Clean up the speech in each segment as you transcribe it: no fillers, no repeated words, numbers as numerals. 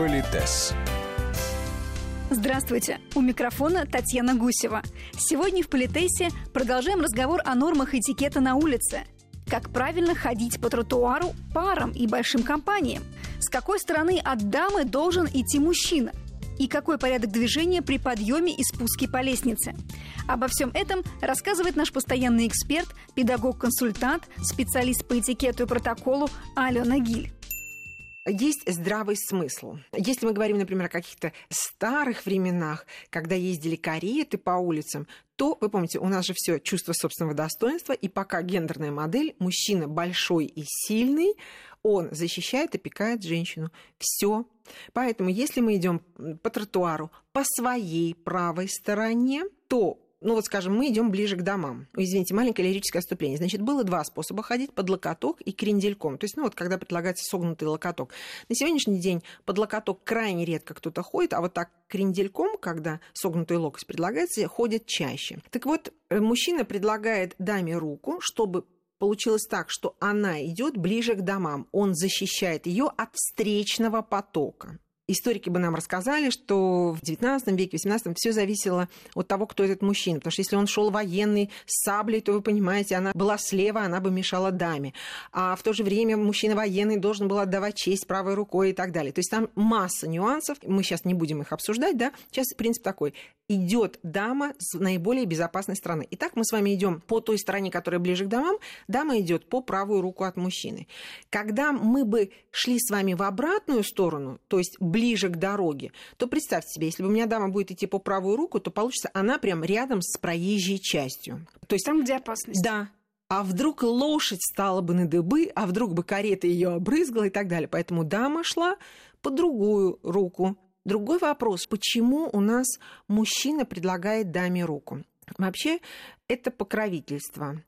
Политесс. Здравствуйте! У микрофона Татьяна Гусева. Сегодня в Политессе продолжаем разговор о нормах этикета на улице. Как правильно ходить по тротуару парам и большим компаниям? С какой стороны от дамы должен идти мужчина? И какой порядок движения при подъеме и спуске по лестнице? Обо всем этом рассказывает наш постоянный эксперт, педагог-консультант, специалист по этикету и протоколу Алена Гиль. Есть здравый смысл. Если мы говорим, например, о каких-то старых временах, когда ездили кареты по улицам, то, вы помните, у нас же все чувство собственного достоинства, и пока гендерная модель, мужчина большой и сильный, он защищает, опекает женщину. Все. Поэтому, если мы идем по тротуару по своей правой стороне, то, скажем, мы идем ближе к домам. Извините, маленькое лирическое отступление. Значит, было два способа ходить: под локоток и крендельком. То есть, когда предлагается согнутый локоток. На сегодняшний день под локоток крайне редко кто-то ходит, а вот так крендельком, когда согнутый локоть предлагается, ходят чаще. Так вот, мужчина предлагает даме руку, чтобы получилось так, что она идет ближе к домам. Он защищает ее от встречного потока. Историки бы нам рассказали, что в XIX веке, в XVIII все зависело от того, кто этот мужчина. Потому что если он шел военный с саблей, то, вы понимаете, она была слева, она бы мешала даме. А в то же время мужчина военный должен был отдавать честь правой рукой и так далее. То есть там масса нюансов. Мы сейчас не будем их обсуждать, да? Сейчас принцип такой. Идет дама с наиболее безопасной стороны. Итак, мы с вами идем по той стороне, которая ближе к домам. Дама идет по правую руку от мужчины. Когда мы бы шли с вами в обратную сторону, то есть ближе к дороге, то представьте себе, если бы у меня дама будет идти по правую руку, то получится она прям рядом с проезжей частью. То есть там, где опасность. Да. А вдруг лошадь стала бы на дыбы, а вдруг бы карета ее обрызгала и так далее. Поэтому дама шла по другую руку. Другой вопрос: почему у нас мужчина предлагает даме руку? Вообще, это покровительство.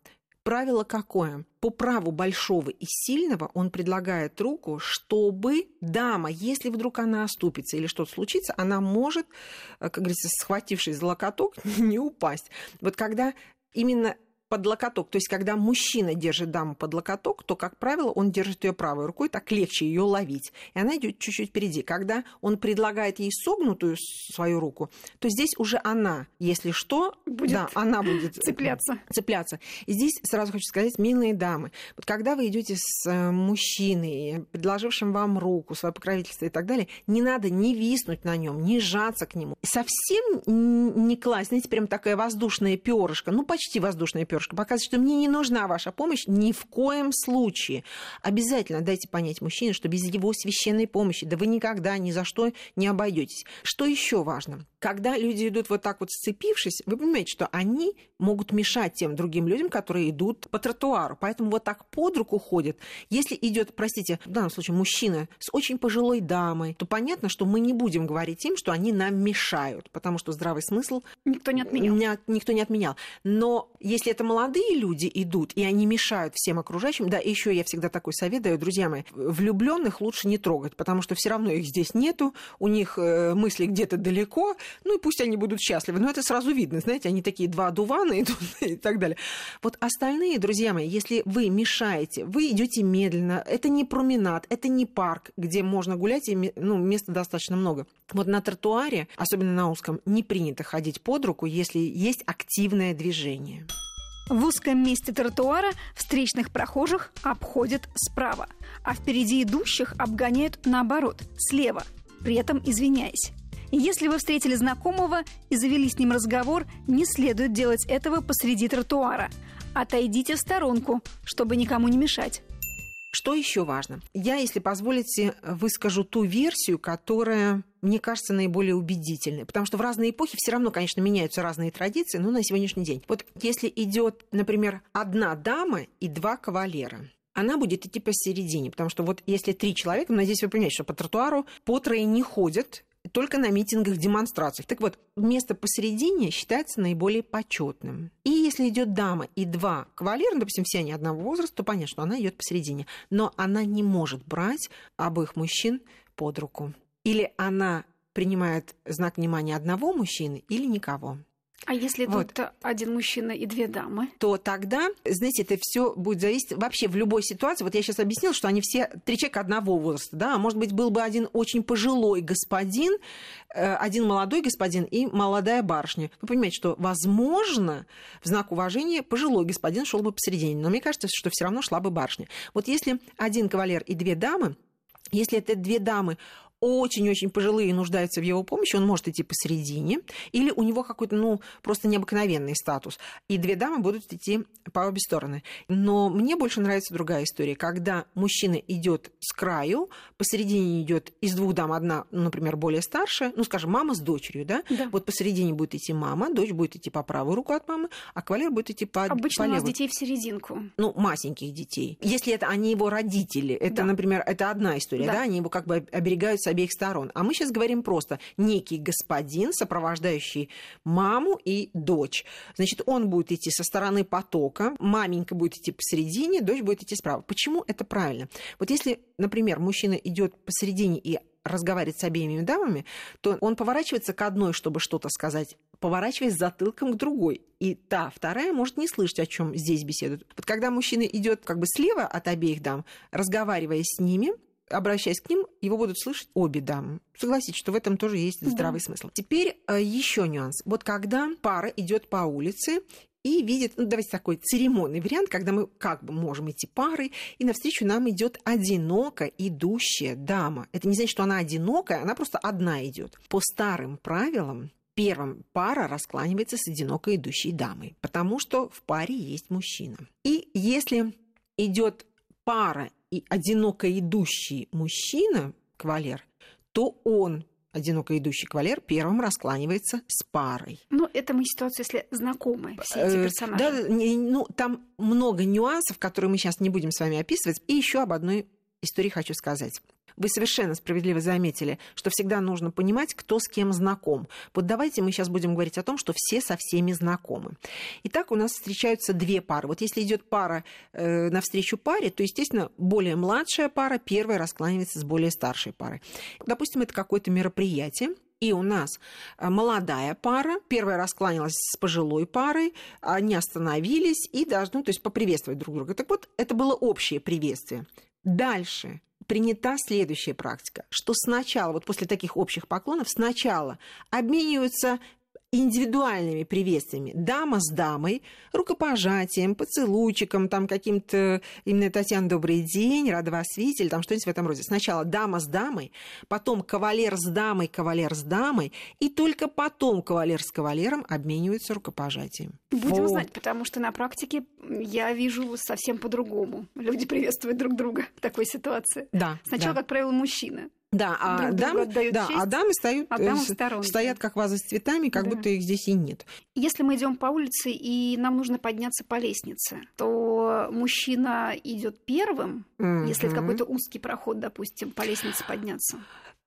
Правило какое? По праву большого и сильного он предлагает руку, чтобы дама, если вдруг она оступится или что-то случится, она может, как говорится, схватившись за локоток, не упасть. Вот когда именно под локоток, то есть когда мужчина держит даму под локоток, то, как правило, он держит ее правой рукой, так легче ее ловить. И она идет чуть-чуть впереди. Когда он предлагает ей согнутую свою руку, то здесь уже она, если что, будет, да, она будет цепляться. И здесь сразу хочу сказать, милые дамы, вот когда вы идете с мужчиной, предложившим вам руку, свое покровительство и так далее, не надо не виснуть на нем, не сжаться к нему. Совсем не класть, знаете, прям такая воздушная перышко, почти воздушная перышко, показывает, что мне не нужна ваша помощь ни в коем случае. Обязательно дайте понять мужчине, что без его священной помощи, да вы никогда ни за что не обойдетесь. Что еще важно? Когда люди идут вот так вот сцепившись, вы понимаете, что они могут мешать тем другим людям, которые идут по тротуару. Поэтому вот так под руку ходят. Если идет, простите, в данном случае мужчина с очень пожилой дамой, то понятно, что мы не будем говорить им, что они нам мешают, потому что здравый смысл никто не отменял. Но если это молодые люди идут, и они мешают всем окружающим. Да, еще я всегда такой совет даю, друзья мои. Влюбленных лучше не трогать, потому что все равно их здесь нету, у них мысли где-то далеко, и пусть они будут счастливы. Но это сразу видно, знаете, они такие два дувана идут и так далее. Вот остальные, друзья мои, если вы мешаете, вы идете медленно, это не променад, это не парк, где можно гулять, и места достаточно много. Вот на тротуаре, особенно на узком, не принято ходить под руку, если есть активное движение. В узком месте тротуара встречных прохожих обходят справа, а впереди идущих обгоняют наоборот, слева, при этом извиняясь. Если вы встретили знакомого и завели с ним разговор, не следует делать этого посреди тротуара. Отойдите в сторонку, чтобы никому не мешать. Что еще важно? Я, если позволите, выскажу ту версию, которая, мне кажется, наиболее убедительной. Потому что в разные эпохи все равно, конечно, меняются разные традиции, но на сегодняшний день. Вот если идет, например, одна дама и два кавалера, она будет идти посередине. Потому что вот если три человека, надеюсь, вы понимаете, что по тротуару по трое не ходят, только на митингах, демонстрациях. Так вот, место посередине считается наиболее почетным. И если идет дама и два кавалера, допустим, все они одного возраста, то понятно, что она идет посередине. Но она не может брать обоих мужчин под руку. Или она принимает знак внимания одного мужчины, или никого. А если вот тут один мужчина и две дамы? То тогда, знаете, это все будет зависеть вообще в любой ситуации. Вот я сейчас объяснила, что они все три человека одного возраста, да, может быть, был бы один очень пожилой господин, один молодой господин и молодая барышня. Вы понимаете, что, возможно, в знак уважения пожилой господин шел бы посередине, но мне кажется, что все равно шла бы барышня. Вот если один кавалер и две дамы, если это две дамы очень-очень пожилые и нуждаются в его помощи, он может идти посередине, или у него какой-то, ну, просто необыкновенный статус, и две дамы будут идти по обе стороны. Но мне больше нравится другая история, когда мужчина идет с краю, посередине идет из двух дам одна, например, более старшая, ну, скажем, мама с дочерью, да? Да. Вот посередине будет идти мама, дочь будет идти по правую руку от мамы, а кавалер будет идти по левой. Обычно у нас детей в серединку. Ну, масеньких детей. Если это они его родители, это, да, например, это одна история, да, да? Они его как бы оберегают с обеих сторон. А мы сейчас говорим просто некий господин, сопровождающий маму и дочь. Значит, он будет идти со стороны потока, маменька будет идти посередине, дочь будет идти справа. Почему это правильно? Вот если, например, мужчина идет посередине и разговаривает с обеими дамами, то он поворачивается к одной, чтобы что-то сказать, поворачиваясь затылком к другой. И та, вторая, может не слышать, о чем здесь беседуют. Вот когда мужчина идет как бы слева от обеих дам, разговаривая с ними, обращаясь к ним, его будут слышать обе дамы. Согласитесь, что в этом тоже есть здравый смысл. Теперь еще нюанс. Вот когда пара идет по улице и видит, ну, давайте такой церемонный вариант, когда мы как бы можем идти парой, и навстречу нам идет одиноко идущая дама. Это не значит, что она одинокая, она просто одна идет. По старым правилам, первым пара раскланивается с одиноко идущей дамой, потому что в паре есть мужчина. И если идет пара и одиноко идущий мужчина, кавалер, то он, одиноко идущий кавалер, первым раскланивается с парой. Ну, это мы ситуацию, если знакомы, все эти персонажи. Да, ну, там много нюансов, которые мы сейчас не будем с вами описывать. И еще об одной истории хочу сказать. Вы совершенно справедливо заметили, что всегда нужно понимать, кто с кем знаком. Вот давайте мы сейчас будем говорить о том, что все со всеми знакомы. Итак, у нас встречаются две пары. Вот если идет пара навстречу паре, то, естественно, более младшая пара первая раскланивается с более старшей парой. Допустим, это какое-то мероприятие. И у нас молодая пара первая раскланялась с пожилой парой, они остановились и должны, то есть, поприветствовать друг друга. Так вот, это было общее приветствие. Дальше принята следующая практика, что сначала, вот после таких общих поклонов, сначала обмениваются индивидуальными приветствиями. Дама с дамой, рукопожатием, поцелуйчиком, там каким-то, именно Татьяна, добрый день, рада вас видеть, или там что-нибудь в этом роде. Сначала дама с дамой, потом кавалер с дамой, и только потом кавалер с кавалером обмениваются рукопожатием. Будем знать, потому что на практике я вижу совсем по-другому. Люди приветствуют друг друга в такой ситуации. Да, сначала, как правило, мужчина. Да, а дамы стоят как вазы с цветами, как будто их здесь и нет. Если мы идем по улице, и нам нужно подняться по лестнице, то мужчина идет первым, если это какой-то узкий проход, допустим, по лестнице подняться.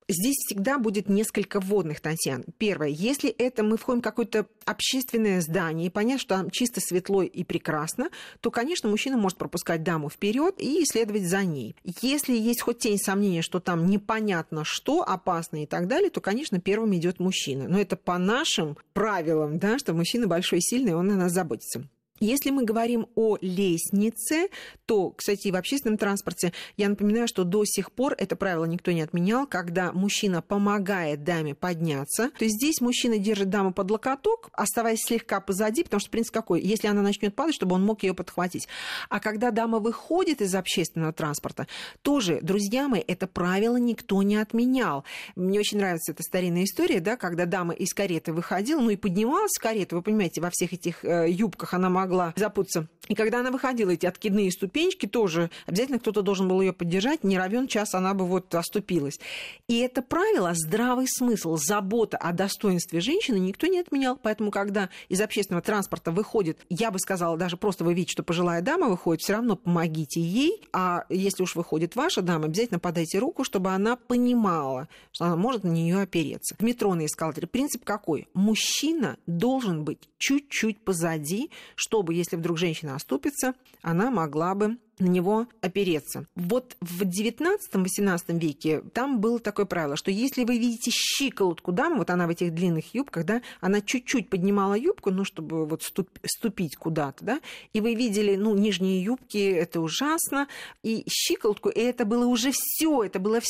Здесь всегда будет несколько вводных, Татьяна. Первое, если это мы входим в какое-то общественное здание, и понятно, что там чисто светло и прекрасно, то, конечно, мужчина может пропускать даму вперед и следовать за ней. Если есть хоть тень сомнения, что там непонятно что, опасно и так далее, то, конечно, первым идет мужчина. Но это по нашим правилам, да, что мужчина большой и сильный, он о нас заботится. Если мы говорим о лестнице, то, кстати, и в общественном транспорте, я напоминаю, что до сих пор это правило никто не отменял, когда мужчина помогает даме подняться, то здесь мужчина держит даму под локоток, оставаясь слегка позади, потому что принцип какой? Если она начнет падать, чтобы он мог ее подхватить. А когда дама выходит из общественного транспорта, тоже, друзья мои, это правило никто не отменял. Мне очень нравится эта старинная история, да, когда дама из кареты выходила, ну и поднималась с кареты, вы понимаете, во всех этих юбках она могла запутаться. И когда она выходила, эти откидные ступенечки тоже, обязательно кто-то должен был ее поддержать, не равен час она бы вот оступилась. И это правило, здравый смысл, забота о достоинстве женщины никто не отменял. Поэтому, когда из общественного транспорта выходит, я бы сказала, даже просто вы видите, что пожилая дама выходит, все равно помогите ей. А если уж выходит ваша дама, обязательно подайте руку, чтобы она понимала, что она может на нее опереться. В метро на эскалаторе принцип какой? Мужчина должен быть чуть-чуть позади, чтобы, если вдруг женщина оступится, она могла бы на него опереться. Вот в 19-18 веке там было такое правило, что если вы видите щиколотку дамы, вот она в этих длинных юбках, да, она чуть-чуть поднимала юбку, ну, чтобы вот ступить куда-то, да, и вы видели, ну, нижние юбки, это ужасно, и щиколотку, и это было уже все, это была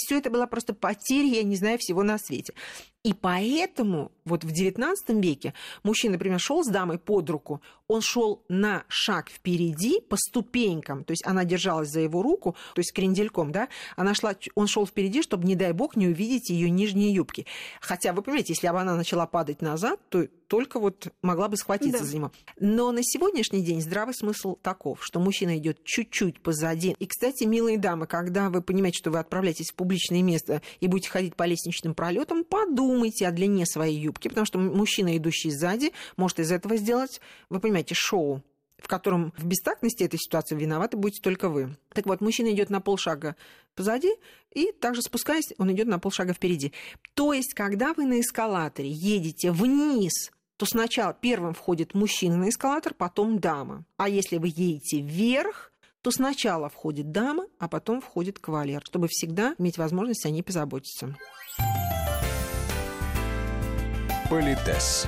просто потеря, я не знаю, всего на свете. И поэтому вот в 19 веке мужчина, например, шел с дамой под руку, он шел на шаг впереди по ступенькам, то есть она держалась за его руку, то есть крендельком, да, он шел впереди, чтобы, не дай бог, не увидеть ее нижние юбки. Хотя, вы понимаете, если бы она начала падать назад, то только вот могла бы схватиться за него. Но на сегодняшний день здравый смысл таков, что мужчина идет чуть-чуть позади. И, кстати, милые дамы, когда вы понимаете, что вы отправляетесь в публичное место и будете ходить по лестничным пролетам, подумайте о длине своей юбки, потому что мужчина, идущий сзади, может из этого сделать, вы понимаете, шоу, в котором в бестактности этой ситуации виноваты будете только вы. Так вот, мужчина идет на полшага позади, и также спускаясь, он идет на полшага впереди. То есть, когда вы на эскалаторе едете вниз, то сначала первым входит мужчина на эскалатор, потом дама. А если вы едете вверх, то сначала входит дама, а потом входит кавалер, чтобы всегда иметь возможность о ней позаботиться. Политесс.